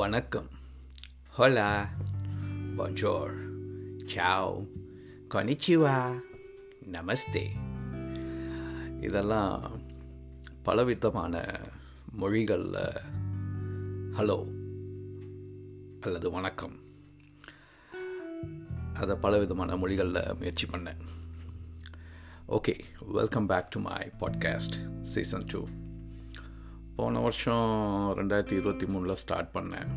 வணக்கம், ஹோலா, பாஞ்சோர், சாவ், கொனிச்சிவா, நமஸ்தே. இதெல்லாம் பலவிதமான மொழிகளில் ஹலோ அல்லது வணக்கம், அதை பலவிதமான மொழிகளில் முயற்சி பண்ணேன். Okay, welcome back to my podcast season 2. போன வருஷம் 2023 ஸ்டார்ட் பண்ணேன்.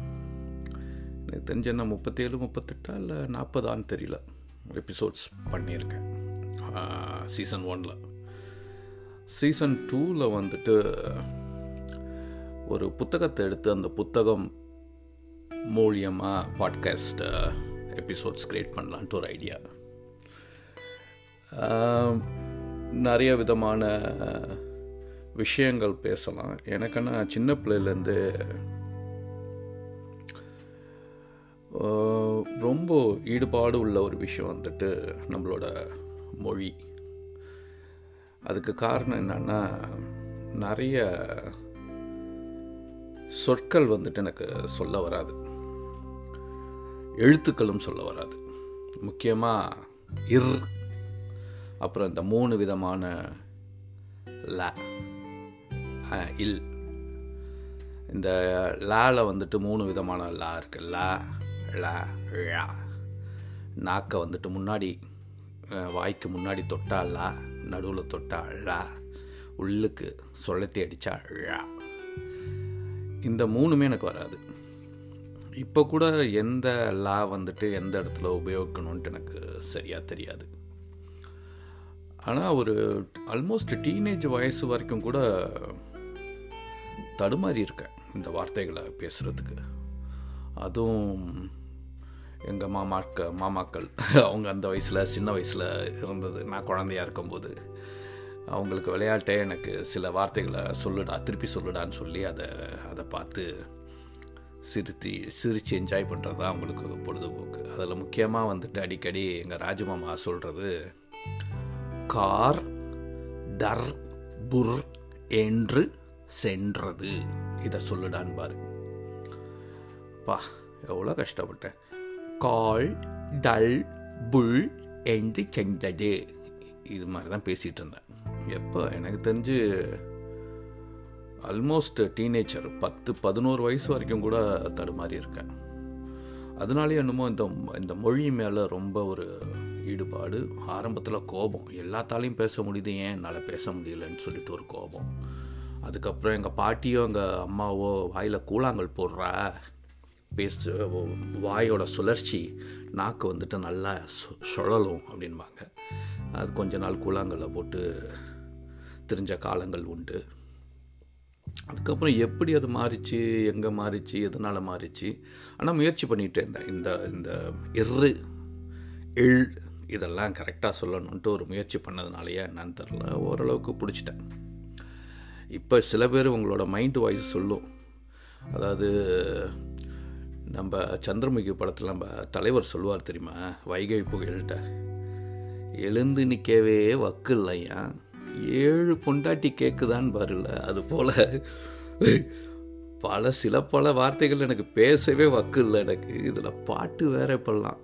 எனக்கு தெரிஞ்ச என்ன 37, 38 இல்லை 40ஆன்னு தெரியல எபிசோட்ஸ் பண்ணியிருக்கேன் சீசன் 1ல். சீசன் 2வில் வந்துட்டு ஒரு புத்தகத்தை எடுத்து அந்த புத்தகம் மூலியமாக பாட்காஸ்ட் எபிசோட்ஸ் கிரியேட் பண்ணலான்ட்டு ஒரு ஐடியா. நிறைய விதமான விஷயங்கள் பேசலாம். எனக்குன்னா சின்ன பிள்ளையிலேருந்து ரொம்ப ஈடுபாடு உள்ள ஒரு விஷயம் வந்துட்டு நம்மளோட மொழி. அதுக்கு காரணம் என்னன்னா, நிறைய சொற்கள் வந்துட்டு எனக்கு சொல்ல வராது, எழுத்துக்களும் சொல்ல வராது. முக்கியமாக அப்புறம் இந்த 3 விதமான லா, இல், இந்த லால வந்துட்டு 3 விதமான லா இருக்கு. லா, லா, ழா. நாக்கை வந்துட்டு முன்னாடி, வாய்க்கு முன்னாடி தொட்டா லா, நடுவில் தொட்டா ழா, உள்ளுக்கு சொலத்தி அடித்தா ழா. இந்த 3மே எனக்கு வராது. இப்போ கூட எந்த லா வந்துட்டு எந்த இடத்துல உபயோகிக்கணும்ன்ட்டு எனக்கு சரியாக தெரியாது. ஆனால் ஒரு ஆல்மோஸ்ட் டீனேஜ் வயசு வரைக்கும் கூட தடுமாறி இருக்கேன் இந்த வார்த்தைகளை பேசுகிறதுக்கு. அதுவும் எங்கள் மாமாக்கள் அவங்க அந்த வயசில், சின்ன வயசில் இருந்தது, நான் குழந்தையாக இருக்கும்போது அவங்களுக்கு விளையாட்டே எனக்கு சில வார்த்தைகளை சொல்லுடா, திருப்பி சொல்லுடான்னு சொல்லி அதை பார்த்து சிரித்து என்ஜாய் பண்ணுறது தான் அவங்களுக்கு பொழுதுபோக்கு. அதில் முக்கியமாக வந்துட்டு அடிக்கடி எங்கள் ராஜமாமா சொல்கிறது கார், டர், புர் என்று சென்றது, இதை சொல்லுடான்னு பாரு. பா, எவ்வளோ கஷ்டப்பட்டேன். கால், டல், புல் என்று சென்றது, இது மாதிரி தான் பேசிகிட்டு இருந்தேன். எப்போ எனக்கு தெரிஞ்சு ஆல்மோஸ்ட் டீனேஜர் 10, 11 வயசு வரைக்கும் கூட தடுமாறி இருக்கேன். அதனாலே என்னமோ இந்த மொழி மேலே ரொம்ப ஒரு ஈடுபாடு. ஆரம்பத்தில் கோபம், எல்லாத்தாலையும் பேச முடியுது, ஏன் என்னால் பேச முடியலன்னு சொல்லிட்டு ஒரு கோபம். அதுக்கப்புறம் எங்கள் பாட்டியோ எங்கள் அம்மாவோ வாயில் கூழாங்கல் போடுறா, பேச வாயோட சுழற்சி நாக்கு வந்துட்டு நல்லா சுழலும் அப்படின்பாங்க. அது கொஞ்ச நாள் கூழாங்கல்ல போட்டு தெரிஞ்ச காலங்கள் உண்டு. அதுக்கப்புறம் எப்படி அது மாறிச்சு, எங்கே மாறிச்சு, எதனால் மாறிச்சு, ஆனால் முயற்சி பண்ணிகிட்டே இருந்தேன். இந்த எரு, எள் இதெல்லாம் கரெக்டாக சொல்லணுன்ட்டு ஒரு முயற்சி பண்ணதுனாலேயே என்னன்னு தெரில, ஓரளவுக்கு பிடிச்சிட்டேன். இப்போ சில பேர் உங்களோட மைண்டு வாய்ஸ் சொல்லும். அதாவது நம்ம சந்திரமுகி படத்தில் நம்ம தலைவர் சொல்லுவார் தெரியுமா, வைகை புகழ்கிட்ட, எழுந்து நிற்கவே வக்கு இல்லையா, 7 பொண்டாட்டி கேட்குதான்னு பாருல. அதுபோல் பல வார்த்தைகள் எனக்கு பேசவே வக்கு இல்லை எனக்கு. இதில் பாட்டு வேற இப்பெல்லாம்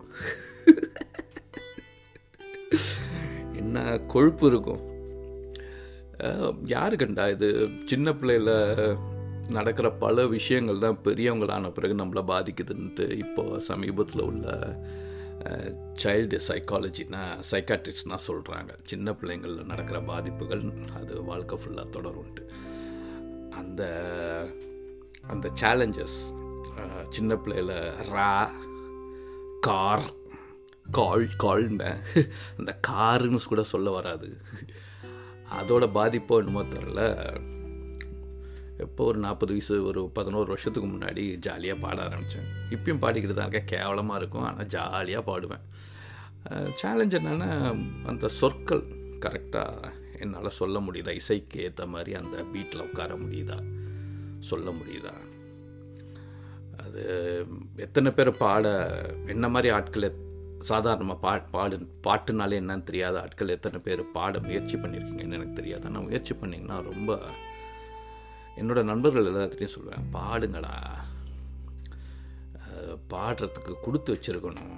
என்ன கொழுப்பு இருக்கும், யாரு கண்டா. இது சின்ன பிள்ளையில நடக்கிற பல விஷயங்கள் தான் பெரியவங்களான பிறகு நம்மளை பாதிக்குதுன்ட்டு இப்போ சமீபத்தில் உள்ள சைல்டு சைக்காலஜினா, சைக்காட்ரிஸ்ட்னா சொல்கிறாங்க. சின்ன பிள்ளைங்கள்ல நடக்கிற பாதிப்புகள் அது வாழ்க்கை ஃபுல்லாக தொடரும்ட்டு. அந்த அந்த சேலஞ்சஸ் சின்ன பிள்ளையில ரா, கார், கால், கால்னு அந்த காருன்னு கூட சொல்ல வராது. அதோட பாதிப்போ என்னமோ தெரில, எப்போ ஒரு 40 வயசு, ஒரு 11 வருஷத்துக்கு முன்னாடி ஜாலியாக பாட ஆரம்பித்தேன். இப்பயும் பாடிக்கிட்டு தான் இருக்கேன். கேவலமாக இருக்கும், ஆனால் ஜாலியாக பாடுவேன். சேலஞ்ச் என்னென்னா, அந்த சொற்கள் கரெக்டாக என்னால் சொல்ல முடியுதா, இசைக்கு ஏற்ற மாதிரி அந்த பீட்டில் உட்கார முடியுதா, சொல்ல முடியுதா. அது எத்தனை பேர் பாட, என்ன மாதிரி ஆட்களை சாதாரணமாக பாட்டுனாலே என்னன்னு தெரியாத ஆட்கள் எத்தனை பேர் பாட முயற்சி பண்ணியிருக்கீங்கன்னு எனக்கு தெரியாது. ஆனால் முயற்சி பண்ணிங்கன்னா ரொம்ப, என்னோடய நண்பர்கள் எல்லாத்துலேயும் சொல்லுவேன், பாடுங்களா, பாடுறதுக்கு கொடுத்து வச்சுருக்கணும்.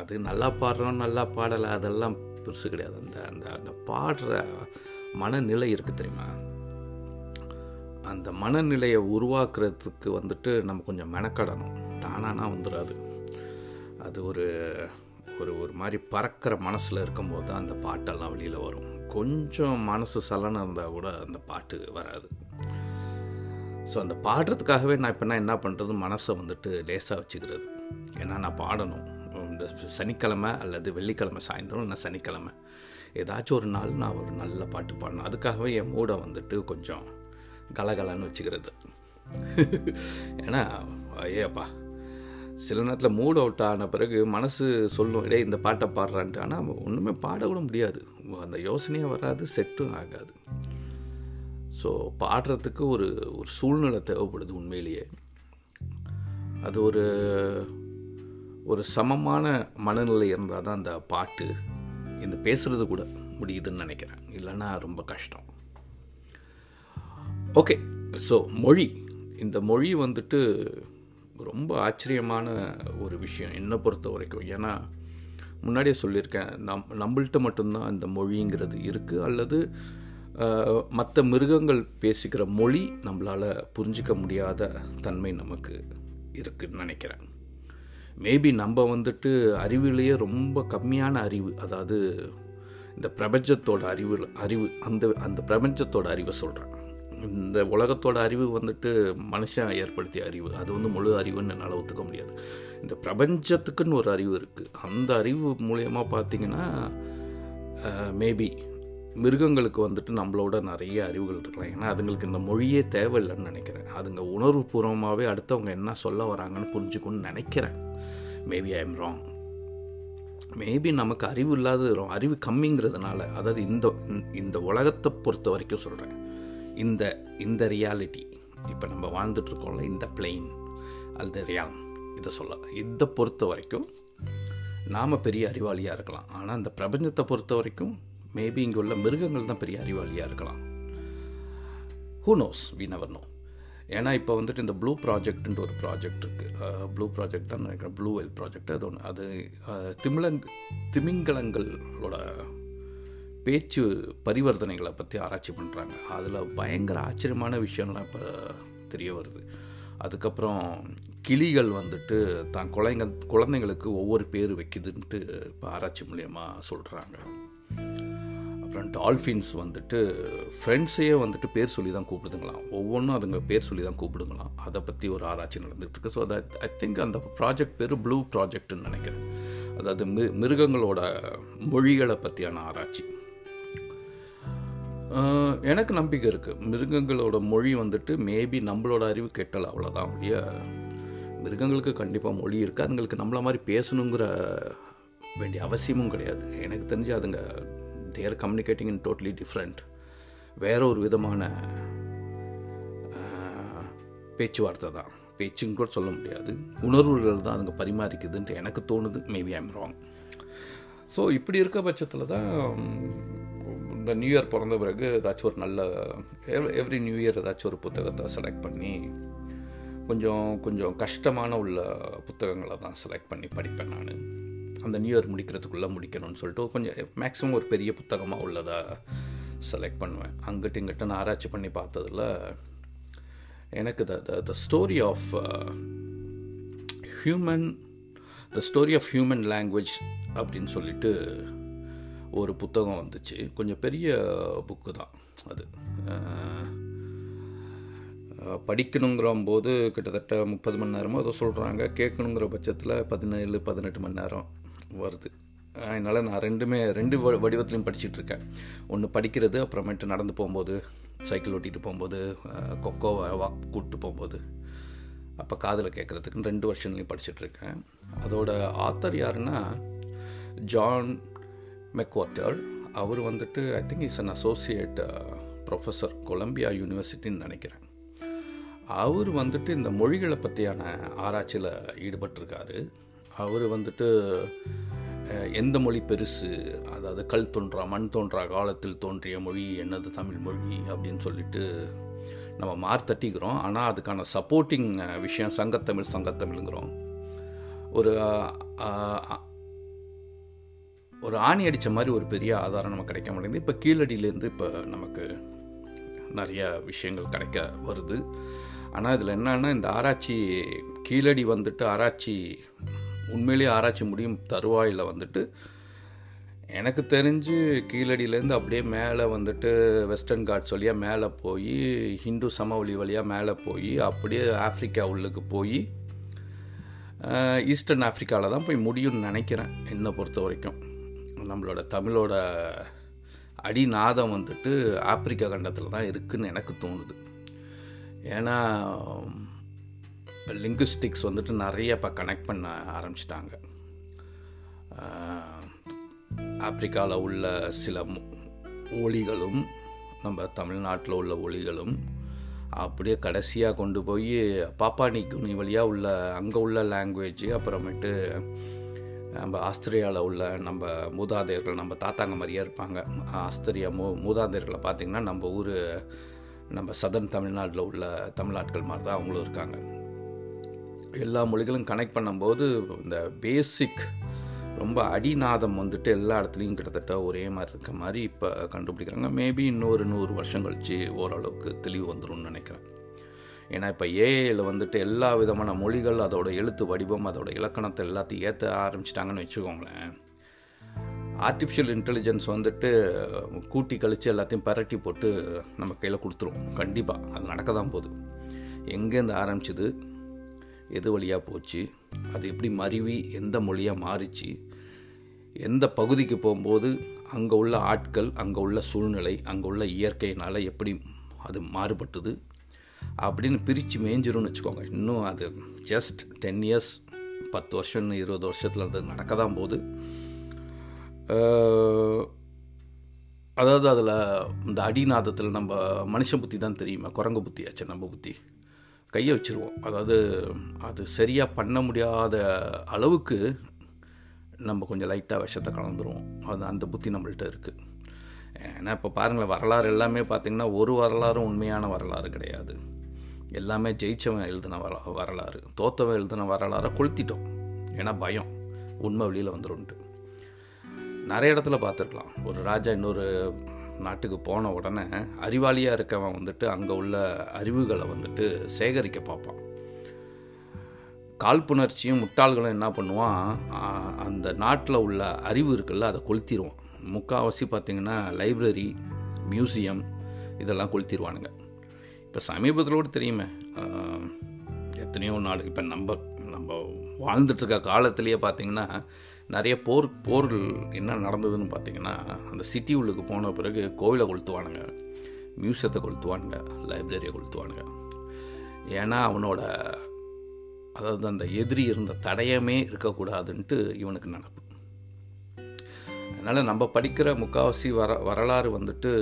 அது நல்லா பாடுறோம் நல்லா பாடலை அதெல்லாம் பெருசு கிடையாது. அந்த அந்த அந்த பாடுற மனநிலை இருக்குது தெரியுமா, அந்த மனநிலையை உருவாக்குறதுக்கு வந்துட்டு நம்ம கொஞ்சம் மெனக்கடணும். தானானா வந்துடாது. அது ஒரு ஒரு ஒரு மாதிரி பறக்கிற மனசில் இருக்கும்போது தான் அந்த பாட்டெல்லாம் வெளியில் வரும். கொஞ்சம் மனசு சலனம் இருந்தால் கூட அந்த பாட்டு வராது. ஸோ அந்த பாடுறதுக்காகவே நான் இப்போ என்ன பண்ணுறது, மனசை வந்துட்டு லேசாக வச்சுக்கிறது. ஏன்னா நான் பாடணும். இந்த சனிக்கிழமை அல்லது வெள்ளிக்கிழமை சாயந்தரம் இல்லை சனிக்கிழமை ஏதாச்சும் ஒரு நாள் நான் ஒரு நல்ல பாட்டு பாடணும். அதுக்காகவே என் மூடை வந்துட்டு கொஞ்சம் கலகலன்னு வச்சுக்கிறது. ஏன்னா ஏப்பா சில நேரத்தில் மூட் அவுட் ஆன பிறகு மனசு சொல்லும், இடையே இந்த பாட்டை பாடுறான்ட்டு. ஆனால் ஒன்றுமே பாடக்கூட முடியாது, அந்த யோசனையே வராது, செட்டும் ஆகாது. ஸோ பாடுறதுக்கு ஒரு ஒரு சூழ்நிலை தேவைப்படுது உண்மையிலேயே. அது ஒரு ஒரு சமமான மனநிலை இருந்தால் தான் அந்த பாட்டு இந்த பேசுகிறது கூட முடியுதுன்னு நினைக்கிறேன். இல்லைன்னா ரொம்ப கஷ்டம். ஓகே, ஸோ மொழி, இந்த மொழி வந்துட்டு ரொம்ப ஆச்சரியமான ஒரு விஷயம் என்னை பொறுத்த வரைக்கும். ஏன்னா முன்னாடியே சொல்லியிருக்கேன், நம்மள்கிட்ட மட்டும்தான் இந்த மொழிங்கிறது இருக்குது. அல்லது மற்ற மிருகங்கள் பேசிக்கிற மொழி நம்மளால் புரிஞ்சிக்க முடியாத தன்மை நமக்கு இருக்குதுன்னு நினைக்கிறேன். மேபி நம்ம வந்துட்டு அறிவிலேயே ரொம்ப கம்மியான அறிவு, அதாவது இந்த பிரபஞ்சத்தோட அறிவு அந்த பிரபஞ்சத்தோட அறிவை சொல்கிறேன். இந்த உலகத்தோட அறிவு வந்துட்டு மனுஷன் ஏற்படுத்திய அறிவு, அது வந்து முழு அறிவுன்னு என்னால் ஒத்துக்க முடியாது. இந்த பிரபஞ்சத்துக்குன்னு ஒரு அறிவு இருக்குது. அந்த அறிவு மூலயமா பார்த்திங்கன்னா மேபி மிருகங்களுக்கு வந்துட்டு நம்மளோட நிறைய அறிவுகள் இருக்கலாம். ஏன்னா அதுங்களுக்கு இந்த மொழியே தேவையில்லைன்னு நினைக்கிறேன். அதுங்க உணர்வு பூர்வமாகவே அடுத்தவங்க என்ன சொல்ல வராங்கன்னு புரிஞ்சுக்கணும்னு நினைக்கிறேன். Maybe I am wrong. Maybe நமக்கு அறிவு இல்லாத அறிவு கம்மிங்கிறதுனால, அதாவது இந்த உலகத்தை பொறுத்த வரைக்கும் சொல்கிறேன், இந்த ரியாலிட்டி இப்போ நம்ம வாழ்ந்துட்டுருக்கோம்ல, இந்த பிளெயின் அந்த ரியால் இதை சொல்ல, இதை பொறுத்த வரைக்கும் நாம் பெரிய அறிவாளியாக இருக்கலாம். ஆனால் இந்த பிரபஞ்சத்தை பொறுத்த வரைக்கும் மேபி இங்கே உள்ள மிருகங்கள் தான் பெரிய அறிவாளியாக இருக்கலாம். Who knows, we never know. ஏன்னா இப்போ வந்துட்டு இந்த ப்ளூ ப்ராஜெக்ட்ன்ற ஒரு ப்ராஜெக்ட் இருக்குது. ப்ளூ ப்ராஜெக்ட் தான் நினைக்கிறேன், ப்ளூ வெல் ப்ராஜெக்ட். அது ஒன்று, அது திமிங்கலங்களோட பேச்சு பரிவர்த்தனைகளை பற்றி ஆராய்ச்சி பண்ணுறாங்க. அதில் பயங்கர ஆச்சரியமான விஷயம்லாம் இப்போ தெரிய வருது. அதுக்கப்புறம் கிளிகள் வந்துட்டு தான் குழந்தைங்களுக்கு ஒவ்வொரு பேர் வைக்குதுன்ட்டு இப்போ ஆராய்ச்சி மூலயமா சொல்கிறாங்க. அப்புறம் டால்ஃபின்ஸ் வந்துட்டு ஃப்ரெண்ட்ஸையே வந்துட்டு பேர் சொல்லி தான் கூப்பிடுதுங்களாம். ஒவ்வொன்றும் அதுங்க பேர் சொல்லி தான் கூப்பிடுங்களாம். அதை பற்றி ஒரு ஆராய்ச்சி நடந்துகிட்ருக்கு. ஸோ தட் ஐ திங்க் அந்த ப்ராஜெக்ட் பேர் ப்ளூ ப்ராஜெக்ட்னு நினைக்கிறேன். அதாவது மிருகங்களோட மொழிகளை பற்றியான ஆராய்ச்சி. எனக்கு நம்பிக்கை இருக்குது, மிருகங்களோட மொழி வந்துட்டு மேபி நம்மளோட அறிவு கெட்டலை அவ்வளோதான். அப்படியே மிருகங்களுக்கு கண்டிப்பாக மொழி இருக்குது. அதுங்களுக்கு நம்மளை மாதிரி பேசணுங்கிற வேண்டிய அவசியமும் கிடையாது. எனக்கு தெரிஞ்சு அதுங்க தேர் கம்யூனிகேட்டிங் இன் டோட்டலி டிஃப்ரெண்ட், வேற ஒரு விதமான பேச்சுவார்த்தை தான், பேச்சுன்னு கூட சொல்ல முடியாது, உணர்வுகள் தான் அதுங்க பரிமாறிக்குதுன்ட்டு எனக்கு தோணுது. Maybe I am wrong. So இப்படி இருக்க பட்சத்தில் தான் இந்த நியூ இயர் பிறந்த பிறகு ஏதாச்சும் ஒரு நல்ல எவ்ரி நியூ இயர் ஏதாச்சும் ஒரு புத்தகத்தை செலக்ட் பண்ணி கொஞ்சம் கஷ்டமான உள்ள புத்தகங்களை தான் செலக்ட் பண்ணி படிப்பேன் நான். அந்த நியூ இயர் முடிக்கிறதுக்குள்ளே முடிக்கணும்னு சொல்லிட்டு கொஞ்சம் மேக்ஸிமம் ஒரு பெரிய புத்தகமாக உள்ளதாக செலக்ட் பண்ணுவேன். அங்கிட்ட இங்கிட்ட நான் ஆராய்ச்சி பண்ணி பார்த்ததில் எனக்கு the story of human language அப்படின்னு சொல்லிட்டு ஒரு புத்தகம் வந்துச்சு. கொஞ்சம் பெரிய புக்கு தான் அது. படிக்கணுங்கிறம்போது கிட்டத்தட்ட 30 மணி நேரமோ அதை சொல்கிறாங்க. கேட்கணுங்கிற பட்சத்தில் 17-18 மணி நேரம் வருது. அதனால் நான் ரெண்டு வடிவத்துலையும் படிச்சுட்ருக்கேன். ஒன்று படிக்கிறது, அப்புறமேட்டு நடந்து போகும்போது, சைக்கிள் ஓட்டிகிட்டு போகும்போது, கொக்கோவை வாக் கூப்பிட்டு போகும்போது அப்போ காதில் கேட்குறதுக்குன்னு 2 வருஷத்துலையும் படிச்சுட்ருக்கேன். அதோட ஆத்தர் யாருன்னா ஜான் மெக்வார்ட்டர். அவர் வந்துட்டு I think is an associate professor Columbia யூனிவர்சிட்டின்னு நினைக்கிறேன். அவர் வந்துட்டு இந்த மொழிகளை பற்றியான ஆராய்ச்சியில் ஈடுபட்டிருக்காரு. அவர் வந்துட்டு எந்த மொழி பெருசு, அதாவது கல் தோன்றா மண் தோன்றா காலத்தில் தோன்றிய மொழி என்னது தமிழ் மொழி அப்படின்னு சொல்லிட்டு நம்ம மார்த்தட்டிக்கிறோம். ஆனால் அதுக்கான சப்போர்ட்டிங் விஷயம் சங்கத்தமிழ் சங்கத்தமிழ்ங்கிறோம். ஒரு ஒரு ஆணி அடித்த மாதிரி ஒரு பெரிய ஆதாரம் நமக்கு கிடைக்க மாட்டேங்குது. இப்போ கீழடியிலேருந்து இப்போ நமக்கு நிறையா விஷயங்கள் கிடைக்க வருது. ஆனால் இதில் என்னன்னா, இந்த ஆராய்ச்சி கீழடி வந்துட்டு ஆராய்ச்சி உண்மையிலேயே ஆராய்ச்சி முடியும் தருவாயில் வந்துட்டு எனக்கு தெரிஞ்சு கீழடியிலேருந்து அப்படியே மேலே வந்துட்டு வெஸ்டர்ன் காட்ஸ் வழியாக மேலே போய் ஹிந்து சமவெளி வழியாக மேலே போய் அப்படியே ஆஃப்ரிக்கா உள்ளுக்கு போய் ஈஸ்டர்ன் ஆஃப்ரிக்காவில் தான் போய் முடியும்னு நினைக்கிறேன். என்னை பொறுத்த வரைக்கும் நம்மளோட தமிழோட அடிநாதம் வந்துட்டு ஆப்பிரிக்கா கண்டத்தில் தான் இருக்குதுன்னு எனக்கு தோணுது. ஏன்னா லிங்குஸ்டிக்ஸ் வந்துட்டு நிறைய இப்போ கனெக்ட் பண்ண ஆரம்பிச்சிட்டாங்க. ஆப்பிரிக்காவில் உள்ள சில ஒலிகளும் நம்ம தமிழ்நாட்டில் உள்ள ஒலிகளும் அப்படியே கடைசியாக கொண்டு போய் பாப்பா நியூகினி வழியாக உள்ள அங்கே உள்ள லாங்குவேஜ், அப்புறமேட்டு நம்ம ஆஸ்திரேலியாவில் உள்ள நம்ம மூதாதையர்கள் நம்ம தாத்தாங்க மாதிரியே இருப்பாங்க. ஆஸ்திரேலியா மூதாதையர்களை பார்த்திங்கன்னா நம்ம ஊர் நம்ம சதர்ன் தமிழ்நாட்டில் உள்ள தமிழ்நாட்கள் மாதிரி தான் அவங்களும் இருக்காங்க. எல்லா மொழிகளும் கனெக்ட் பண்ணும்போது இந்த பேசிக் ரொம்ப அடிநாதம் வந்துட்டு எல்லா இடத்துலையும் கிட்டத்தட்ட ஒரே மாதிரி இருக்க மாதிரி இப்போ கண்டுபிடிக்கிறாங்க. மேபி இன்னொரு 100 வருஷம் கழித்து ஓரளவுக்கு தெளிவு வந்துடும்னு நினைக்கிறேன். ஏன்னா இப்போ ஏஐயில் வந்துட்டு எல்லா விதமான மொழிகள் அதோட எழுத்து வடிவம் அதோட இலக்கணத்தை எல்லாத்தையும் ஏற்ற ஆரம்பிச்சிட்டாங்கன்னு வச்சுக்கோங்களேன். ஆர்டிஃபிஷியல் இன்டெலிஜென்ஸ் வந்துட்டு கூட்டி கழித்து எல்லாத்தையும் பரட்டி போட்டு நம்ம கையில் கொடுத்துரும். கண்டிப்பாக அது நடக்க தான் போகுது. எங்கேருந்து ஆரம்பிச்சிது, எது வழியாக போச்சு, அது எப்படி மருவி எந்த மொழியாக மாறிச்சு, எந்த பகுதிக்கு போகும்போது அங்கே உள்ள ஆட்கள், அங்கே உள்ள சூழ்நிலை, அங்கே உள்ள இயற்கையினால் எப்படி அது மாறுபட்டுது அப்படின்னு பிரித்து மேய்ஞ்சிரும்னு வச்சுக்கோங்க. இன்னும் அது ஜஸ்ட் 10 இயர்ஸ் 10 வருஷம்னு 20 வருஷத்தில் அது நடக்க தான் போகுது. அதாவது அதில் இந்த அடிநாதத்தில் நம்ம மனுஷ புத்தி தான் தெரியுமா, குரங்கு புத்தியாச்சு நம்ம புத்தி கையை வச்சுருவோம். அதாவது அது சரியாக பண்ண முடியாத அளவுக்கு நம்ம கொஞ்சம் லைட்டாக விஷத்தை கலந்துருவோம். அது அந்த புத்தி நம்மள்கிட்ட இருக்குது. ஏன்னா இப்போ பாருங்களேன், வரலாறு எல்லாமே பார்த்திங்கன்னா ஒரு வரலாறும் உண்மையான வரலாறு கிடையாது. எல்லாமே ஜெயித்தவன் எழுதின வரலாறு, தோத்தவன் எழுதின வரலாறை கொளுத்திட்டோம். ஏன்னா பயம், உண்மை வெளியில் வந்துரும்ட்டு நிறைய இடத்துல பார்த்துருக்கலாம். ஒரு ராஜா இன்னொரு நாட்டுக்கு போன உடனே அறிவாளியாக இருக்கவன் வந்துட்டு அங்கே உள்ள அறிவுகளை வந்துட்டு சேகரிக்க பார்ப்பான். காழ்ப்புணர்ச்சியும் முட்டாள்களும் என்ன பண்ணுவான், அந்த நாட்டில் உள்ள அறிவு இருக்குல்ல அதை கொளுத்திடுவான். முக்கால்வாசி பார்த்திங்கன்னா லைப்ரரி, மியூசியம் இதெல்லாம் கொளுத்திடுவானுங்க. இப்போ சமீபத்தில் கூட தெரியுமே, எத்தனையோ நாடு இப்போ நம்ம வாழ்ந்துட்டுருக்க காலத்துலேயே பார்த்திங்கன்னா நிறைய போர்கள் என்ன நடந்ததுன்னு பார்த்திங்கன்னா, அந்த சிட்டி உள்ளுக்கு போன பிறகு கோவிலை கொளுத்துவானுங்க, மியூசியத்தை கொளுத்துவானுங்க, லைப்ரரியை கொளுத்துவானுங்க. ஏன்னா அவனோட அதாவது அந்த எதிரி இருந்த தடயமே இருக்கக்கூடாதுன்ட்டு இவனுக்கு நினப்பு. அதனால் நம்ம படிக்கிற முக்கால்வாசி வரலாறு வந்துட்டு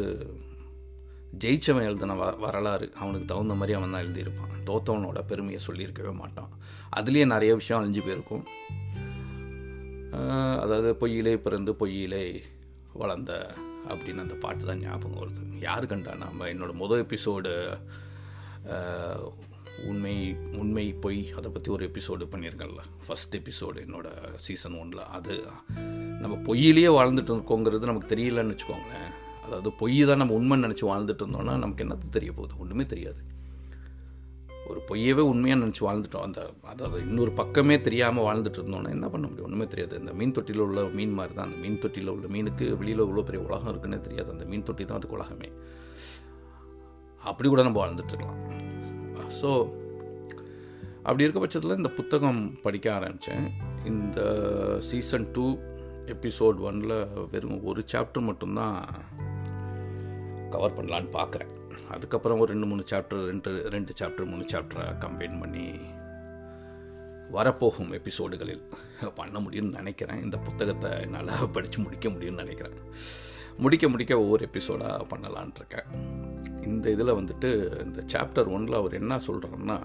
ஜெயிச்சவன் எழுதின வரலாறு. அவனுக்கு தகுந்த மாதிரி அவன் தான் எழுதியிருப்பான். தோத்தவனோட பெருமையை சொல்லியிருக்கவே மாட்டான். அதுலேயே நிறைய விஷயம் அழிஞ்சு போயிருக்கும். அதாவது பொய்யிலே பிறந்து பொய்யிலே வளர்ந்த அப்படின்னு அந்த பாட்டு தான் ஞாபகம் வருது. யார் கண்டா, நம்ம என்னோட முதல் எபிசோடு உண்மை பொய் அதை பற்றி ஒரு எபிசோடு பண்ணியிருக்கேன்ல, ஃபஸ்ட் எபிசோடு என்னோடய சீசன் 1. அது நம்ம பொய்யிலேயே வாழ்ந்துட்டு இருக்கோங்கிறது நமக்கு தெரியலன்னு வச்சுக்கோங்களேன். அதாவது பொய் தான் நம்ம உண்மைன்னு நினச்சி வாழ்ந்துட்டு இருந்தோம்னா நமக்கு என்னது தெரிய போகுது, ஒன்றுமே தெரியாது. ஒரு பொய்யவே உண்மையாக நினச்சி வாழ்ந்துட்டோம். அந்த அதாவது இன்னொரு பக்கமே தெரியாமல் வாழ்ந்துட்டு இருந்தோன்னா என்ன பண்ண முடியும், ஒன்றுமே தெரியாது. இந்த மீன் தொட்டியில் உள்ள மீன் மாதிரி தான். அந்த மீன் தொட்டியில் உள்ள மீனுக்கு வெளியில் உள்ள பெரிய உலகம் இருக்குன்னே தெரியாது. அந்த மீன் தொட்டி தான் அதுக்கு உலகமே. அப்படி கூட நம்ம வாழ்ந்துட்டுருக்கலாம். ஸோ அப்படி இருக்க பட்சத்தில் இந்த புத்தகம் படிக்க ஆரம்பித்தேன். இந்த சீசன் 2 எபிசோட் 1ல் வெறும் ஒரு சாப்டர் மட்டும்தான் கவர் பண்ணலான்னு பார்க்குறேன். அதுக்கப்புறம் ஒரு 2-3 சாப்டர் 2 சாப்டர் 3 சாப்டரை கம்பைன் பண்ணி வரப்போகும் எபிசோடுகளில் பண்ண முடியும்னு நினைக்கிறேன். இந்த புத்தகத்தை என்னால் படித்து முடிக்க முடியும்னு நினைக்கிறேன். முடிக்க ஒவ்வொரு எபிசோடாக பண்ணலான் இருக்கேன். இந்த இதில் வந்துட்டு இந்த சாப்டர் 1ல் அவர் என்ன சொல்கிறாருன்னா,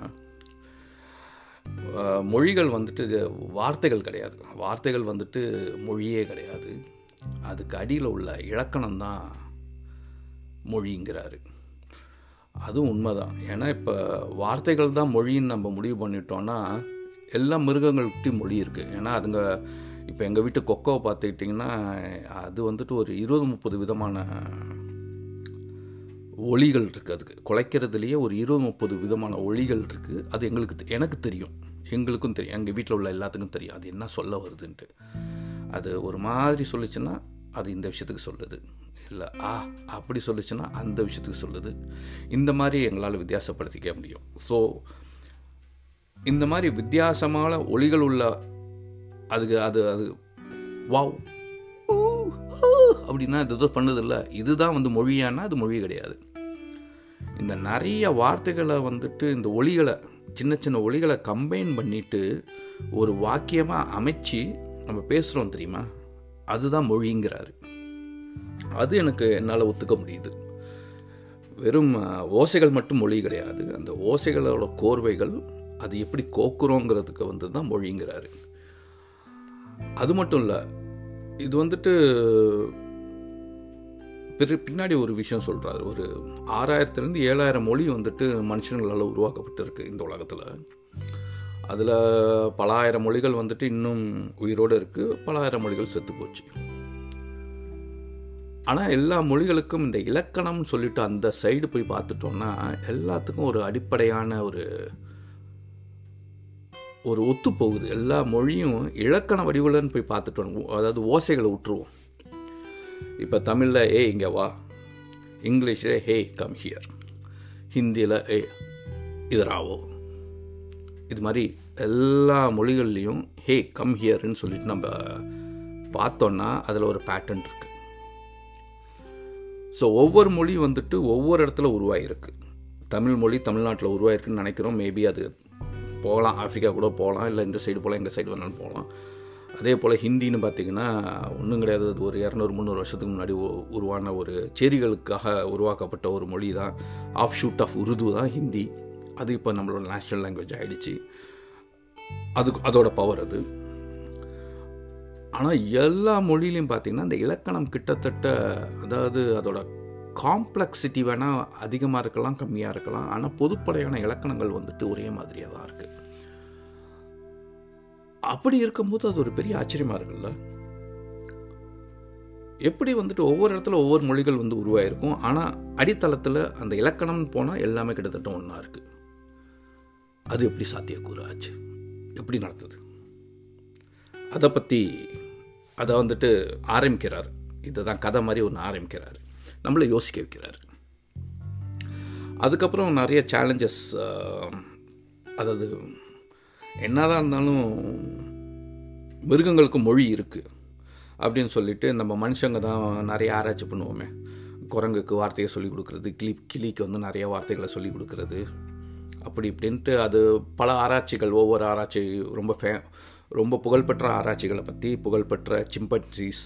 மொழிகள் வந்துட்டு வார்த்தைகள் கிடையாது. வார்த்தைகள் வந்துட்டு மொழியே கிடையாது. அதுக்கு அடியில் உள்ள இலக்கணம் தான் மொழிங்கிறாரு. அதுவும் உண்மைதான். ஏன்னா இப்போ வார்த்தைகள் தான் மொழின்னு நம்ம முடிவு பண்ணிட்டோன்னா எல்லா மிருகங்கள்கிட்டையும் மொழி இருக்குது. ஏன்னா அதுங்க இப்போ எங்கள் வீட்டு கொக்கோவை பார்த்துக்கிட்டிங்கன்னா அது வந்துட்டு ஒரு 20-30 விதமான ஒளிகள் இருக்குது. அதுக்கு குலைக்கிறதுலேயே ஒரு 20-30 விதமான ஒளிகள் இருக்குது. அது எனக்கு தெரியும், எங்களுக்கும் தெரியும், எங்கள் வீட்டில் உள்ள எல்லாத்துக்கும் தெரியும் அது என்ன சொல்ல வருதுன்ட்டு. அது ஒரு மாதிரி சொல்லிச்சுன்னா அது இந்த விஷயத்துக்கு சொல்லுது, இல்லை ஆ அப்படி சொல்லிச்சுன்னா அந்த விஷயத்துக்கு சொல்லுது. இந்த மாதிரி எங்களால் வித்தியாசப்படுத்திக்க முடியும். ஸோ இந்த மாதிரி வித்தியாசமான ஒளிகள் உள்ள அதுக்கு அது அது வாவ் அப்படின்னா இது எதோ பண்ணதில்லை, இதுதான் வந்து மொழியானா அது மொழி கிடையாது. இந்த நிறைய வார்த்தைகளை வந்துட்டு இந்த ஒளிகளை சின்ன சின்ன ஒளிகளை கம்பைன் பண்ணிட்டு ஒரு வாக்கியமாக அமைச்சு நம்ம பேசுகிறோம் தெரியுமா, அதுதான் மொழிங்கிறாரு. அது எனக்கு என்னால் ஒத்துக்க முடியுது. வெறும் ஓசைகள் மட்டும் மொழி கிடையாது, அந்த ஓசைகளோட கோர்வைகள் அது எப்படி கோக்குறோங்கிறதுக்கு வந்து தான் மொழிங்கிறாரு. அது மட்டும் இல்லை, இது வந்துட்டு பின்னாடி ஒரு விஷயம் சொல்கிறாரு. ஒரு 6000-7000 மொழி வந்துட்டு மனுஷங்களால் உருவாக்கப்பட்டிருக்கு இந்த உலகத்தில். அதில் பல ஆயிரம் மொழிகள் வந்துட்டு இன்னும் உயிரோடு இருக்குது, பல ஆயிரம் மொழிகள் செத்து போச்சு. ஆனால் எல்லா மொழிகளுக்கும் இந்த இலக்கணம்னு சொல்லிட்டு அந்த சைடு போய் பார்த்துட்டோம்னா எல்லாத்துக்கும் ஒரு அடிப்படையான ஒரு ஒத்து போகுது. எல்லா மொழியும் இலக்கண வடிவுலன்னு போய் பார்த்துட்டோம், அதாவது ஓசைகளை விட்டுருவோம். இப்போ தமிழில் ஏ இங்கே வா, இங்கிலீஷில் ஹே கம் ஹியர், ஹிந்தியில் ஏ இதராவோ, இது மாதிரி எல்லா மொழிகள்லேயும் ஹே கம் ஹியர்ன்னு சொல்லிட்டு நம்ம பார்த்தோன்னா அதில் ஒரு பேட்டர்ன் இருக்குது. ஸோ ஒவ்வொரு மொழி வந்துட்டு ஒவ்வொரு இடத்துல உருவாகிருக்கு. தமிழ் மொழி தமிழ்நாட்டில் உருவாகிருக்குன்னு நினைக்கிறோம். மேபி அது போகலாம், ஆஃப்ரிக்கா கூட போகலாம், இல்லை இந்த சைடு போகலாம், இந்த சைடு வேணாலும் போகலாம். அதே போல் ஹிந்தின்னு பார்த்திங்கன்னா ஒன்றும் கிடையாது, அது ஒரு 200-300 வருஷத்துக்கு முன்னாடி உருவான ஒரு சேரிகளுக்காக உருவாக்கப்பட்ட ஒரு மொழி தான். ஆஃப் ஷூட் ஆஃப் உருது தான் ஹிந்தி. அது இப்போ நம்மளோட நேஷ்னல் லாங்குவேஜ் ஆகிடுச்சு. அதோட பவர் அது. ஆனால் எல்லா மொழியிலையும் பார்த்திங்கன்னா அந்த இலக்கணம் கிட்டத்தட்ட, அதாவது அதோட காம்ப்ளெக்ஸிட்டி வேணால் அதிகமாக இருக்கலாம், கம்மியாக இருக்கலாம், ஆனால் பொதுப்படையான இலக்கணங்கள் வந்துட்டு ஒரே மாதிரியாக தான் இருக்குது. அப்படி இருக்கும்போது அது ஒரு பெரிய ஆச்சரியமாக இருக்குல்ல, எப்படி வந்துட்டு ஒவ்வொரு இடத்துல ஒவ்வொரு மொழிகள் வந்து உருவாயிருக்கும், ஆனால் அடித்தளத்தில் அந்த இலக்கணம்னு போனால் எல்லாமே கிட்டத்தட்ட ஒன்றா இருக்குது. அது எப்படி சாத்தியக்கூறு ஆச்சு, எப்படி நடந்தது, அதை பற்றி அதை வந்துட்டு ஆரம்பிக்கிறார். இதை தான் கதை மாதிரி ஒன்று ஆரம்பிக்கிறார், நம்மளை யோசிக்க வைக்கிறார். அதுக்கப்புறம் நிறைய சேலஞ்சஸ், அதாவது என்னதான் இருந்தாலும் மிருகங்களுக்கு மொழி இருக்குது அப்படின்னு சொல்லிட்டு நம்ம மனுஷங்க தான் நிறைய ஆராய்ச்சி பண்ணுவோமே. குரங்குக்கு வார்த்தையை சொல்லிக் கொடுக்குறது, கிளிக்கு வந்து நிறைய வார்த்தைகளை சொல்லிக் கொடுக்குறது, அப்படி இப்படின்ட்டு அது பல ஆராய்ச்சிகள், ஒவ்வொரு ஆராய்ச்சி ரொம்ப புகழ்பெற்ற ஆராய்ச்சிகளை பற்றி, புகழ்பெற்ற சிம்பன்சிஸ்,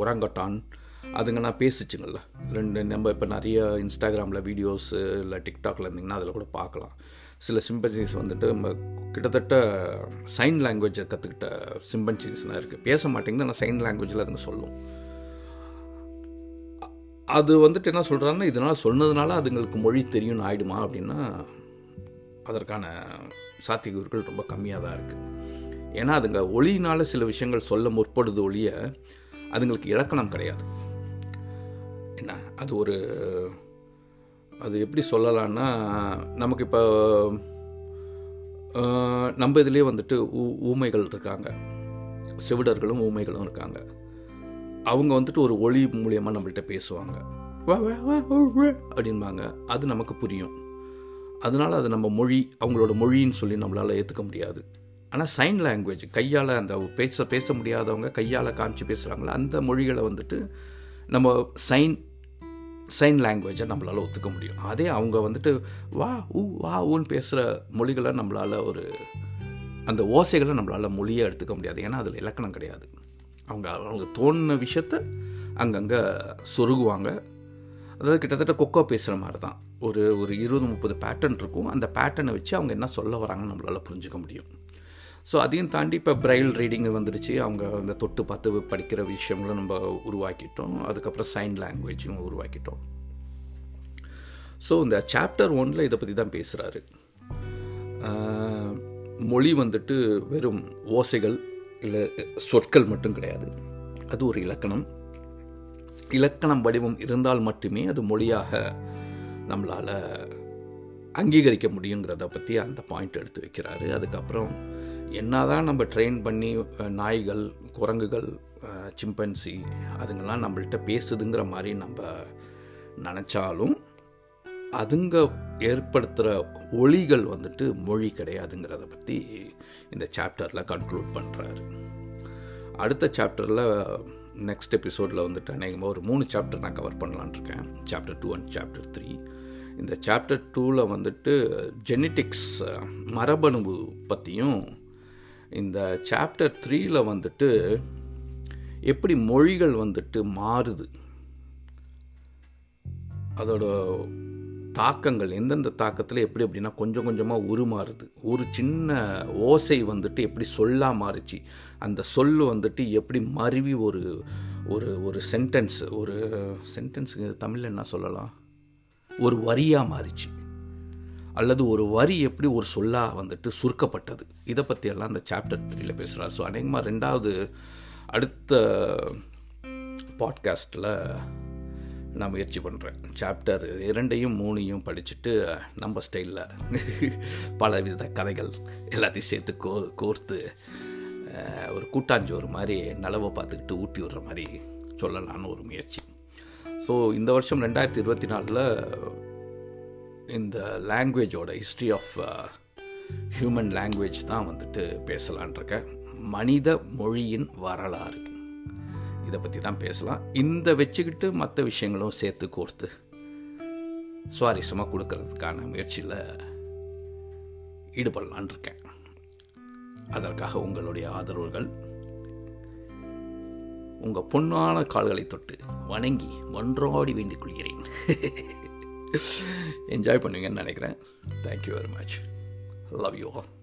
ஒரங்கட்டான், அதுங்கன்னா பேசிச்சுங்கள ரெண்டு. நம்ம இப்போ நிறைய இன்ஸ்டாகிராமில் வீடியோஸு இல்லை டிக்டாக்ல இருந்திங்கன்னா அதில் கூட பார்க்கலாம். சில சிம்பன்சிஸ் வந்துட்டு நம்ம கிட்டத்தட்ட சைன் லாங்குவேஜை கற்றுக்கிட்ட சிம்பன்சிஸ்லாம் இருக்குது. பேச மாட்டேங்குது, ஆனால் சைன் லாங்குவேஜில் அதுங்க சொல்லும். அது வந்துட்டு என்ன சொல்கிறாங்கன்னா, இதனால் சொன்னதுனால அதுங்களுக்கு மொழி தெரியும்னு ஆயிடுமா அப்படின்னா அதற்கான சாத்தியக்கூறுகள் ரொம்ப கம்மியாக தான் இருக்குது. ஏன்னா அதுங்க ஒளியினால் சில விஷயங்கள் சொல்ல முற்படுது ஒழிய அதுங்களுக்கு இலக்கணம் கிடையாது. என்ன அது ஒரு அது எப்படி சொல்லலான்னா, நமக்கு இப்போ நம்ம இதுலேயே வந்துட்டு ஊமைகள் இருக்காங்க, செவிடர்களும் ஊமைகளும் இருக்காங்க. அவங்க வந்துட்டு ஒரு ஒளி மூலியமாக நம்மள்கிட்ட பேசுவாங்க, வா வா வா அப்படின்பாங்க. அது நமக்கு புரியும், அதனால் அது நம்ம மொழி, அவங்களோட மொழின்னு சொல்லி நம்மளால் ஏற்றுக்க முடியாது. ஆனால் சைன் லாங்குவேஜ், கையால் அந்த பேச முடியாதவங்க கையால் காமிச்சு பேசுகிறாங்களா, அந்த மொழிகளை வந்துட்டு நம்ம சைன் லாங்குவேஜை நம்மளால் ஒத்துக்க முடியும். அதே அவங்க வந்துட்டு வா ஊ வா ஊன்னு பேசுகிற மொழிகளை நம்மளால் அந்த ஓசைகளை நம்மளால் மொழியாக எடுத்துக்க முடியாது. ஏன்னா அதில் இலக்கணம் கிடையாது. அவங்க தோணின விஷயத்தை அங்கங்கே சொருகுவாங்க. அதாவது கிட்டத்தட்ட கொக்கோ பேசுகிற மாதிரி தான் ஒரு 20-30 பேட்டர்ன் இருக்கும். அந்த பேட்டர்னை வச்சு அவங்க என்ன சொல்ல வராங்கன்னு நம்மளால் புரிஞ்சுக்க முடியும். ஸோ அதையும் தாண்டி இப்போ பிரைல் ரீடிங் வந்துடுச்சு. அவங்க அந்த தொட்டு பார்த்து படிக்கிற விஷயங்களும் நம்ம உருவாக்கிட்டோம். அதுக்கப்புறம் சைன் லாங்குவேஜும் உருவாக்கிட்டோம். ஸோ இந்த சாப்டர் 1 இதை பற்றி தான் பேசுகிறாரு. மொழி வந்துட்டு வெறும் ஓசைகள் இல்லை சொற்கள் மட்டும் கிடையாது. அது ஒரு இலக்கணம், இலக்கணம் வடிவம் இருந்தால் மட்டுமே அது மொழியாக நம்மளால் அங்கீகரிக்க முடியுங்கிறத பற்றி அந்த பாயிண்ட் எடுத்து வைக்கிறாரு. அதுக்கப்புறம் என்ன தான் நம்ம ட்ரெயின் பண்ணி நாய்கள், குரங்குகள், சிம்பன்சி அதுங்கெல்லாம் நம்மள்கிட்ட பேசுதுங்கிற மாதிரி நம்ம நினச்சாலும் அதுங்க ஏற்படுத்துகிற ஒலிகள் வந்துட்டு மொழி கிடையாதுங்கிறத பற்றி இந்த சாப்டரில் கன்க்ளூட் பண்ணுறாரு. அடுத்த சாப்டரில் நெக்ஸ்ட் எபிசோடில் வந்துட்டு அநேகமாக ஒரு 3 சாப்டர் நான் கவர் பண்ணலான் இருக்கேன். Chapter 2 and chapter 3. இந்த சாப்டர் 2வில் வந்துட்டு ஜெனட்டிக்ஸ், மரபணுவு பற்றியும், இந்த சாப்டர் 3யில் வந்துட்டு எப்படி மொழிகள் வந்துட்டு மாறுது, அதோட தாக்கங்கள், எந்தெந்த தாக்கத்தில் எப்படி அப்படின்னா கொஞ்சம் கொஞ்சமாக உருமாறுது. ஒரு சின்ன ஓசை வந்துட்டு எப்படி சொல்லாக மாறுச்சு, அந்த சொல் வந்துட்டு எப்படி மருவி ஒரு ஒரு ஒரு சென்டென்ஸ் ஒரு சென்டென்ஸுக்கு தமிழில் என்ன சொல்லலாம், ஒரு வரியாக மாறிச்சு, அல்லது ஒரு வரி எப்படி ஒரு சொல்லாக வந்துட்டு சுருக்கப்பட்டது. இதை பற்றியெல்லாம் அந்த சாப்டர் 3யில் பேசுகிறார். ஸோ அநேகமாக ரெண்டாவது அடுத்த பாட்காஸ்ட்டில் நான் முயற்சி பண்ணுறேன். சாப்டர் 2-3 படிச்சுட்டு நம்ம ஸ்டைலில் பலவித கதைகள் எல்லாத்தையும் சேர்த்து கோர்த்து ஒரு கூட்டாஞ்சோறு மாதிரி நலவை பார்த்துக்கிட்டு ஊட்டி விடுற மாதிரி சொல்லலான்னு ஒரு முயற்சி. ஸோ இந்த வருஷம் 2024 இந்த லாங்குவேஜோட ஹிஸ்ட்ரி ஆஃப் ஹியூமன் லாங்குவேஜ் தான் வந்துட்டு பேசலான் இருக்கேன். மனித மொழியின் வரலாறு, இதை பற்றி தான் பேசலாம். இந்த வச்சுக்கிட்டு மற்ற விஷயங்களும் சேர்த்து கோர்த்து சுவாரஸ்யமாக கொடுக்கறதுக்கான முயற்சியில் ஈடுபடலான் இருக்கேன். அதற்காக உங்களுடைய ஆதரவுகள். உங்கள் பொன்னான கால்களை தொட்டு வணங்கி மன்றாடி வேண்டிக் கொள்கிறேன். என்ஜாய் பண்ணுவீங்கன்னு நினைக்கிறேன். Thank you very much. Love you all.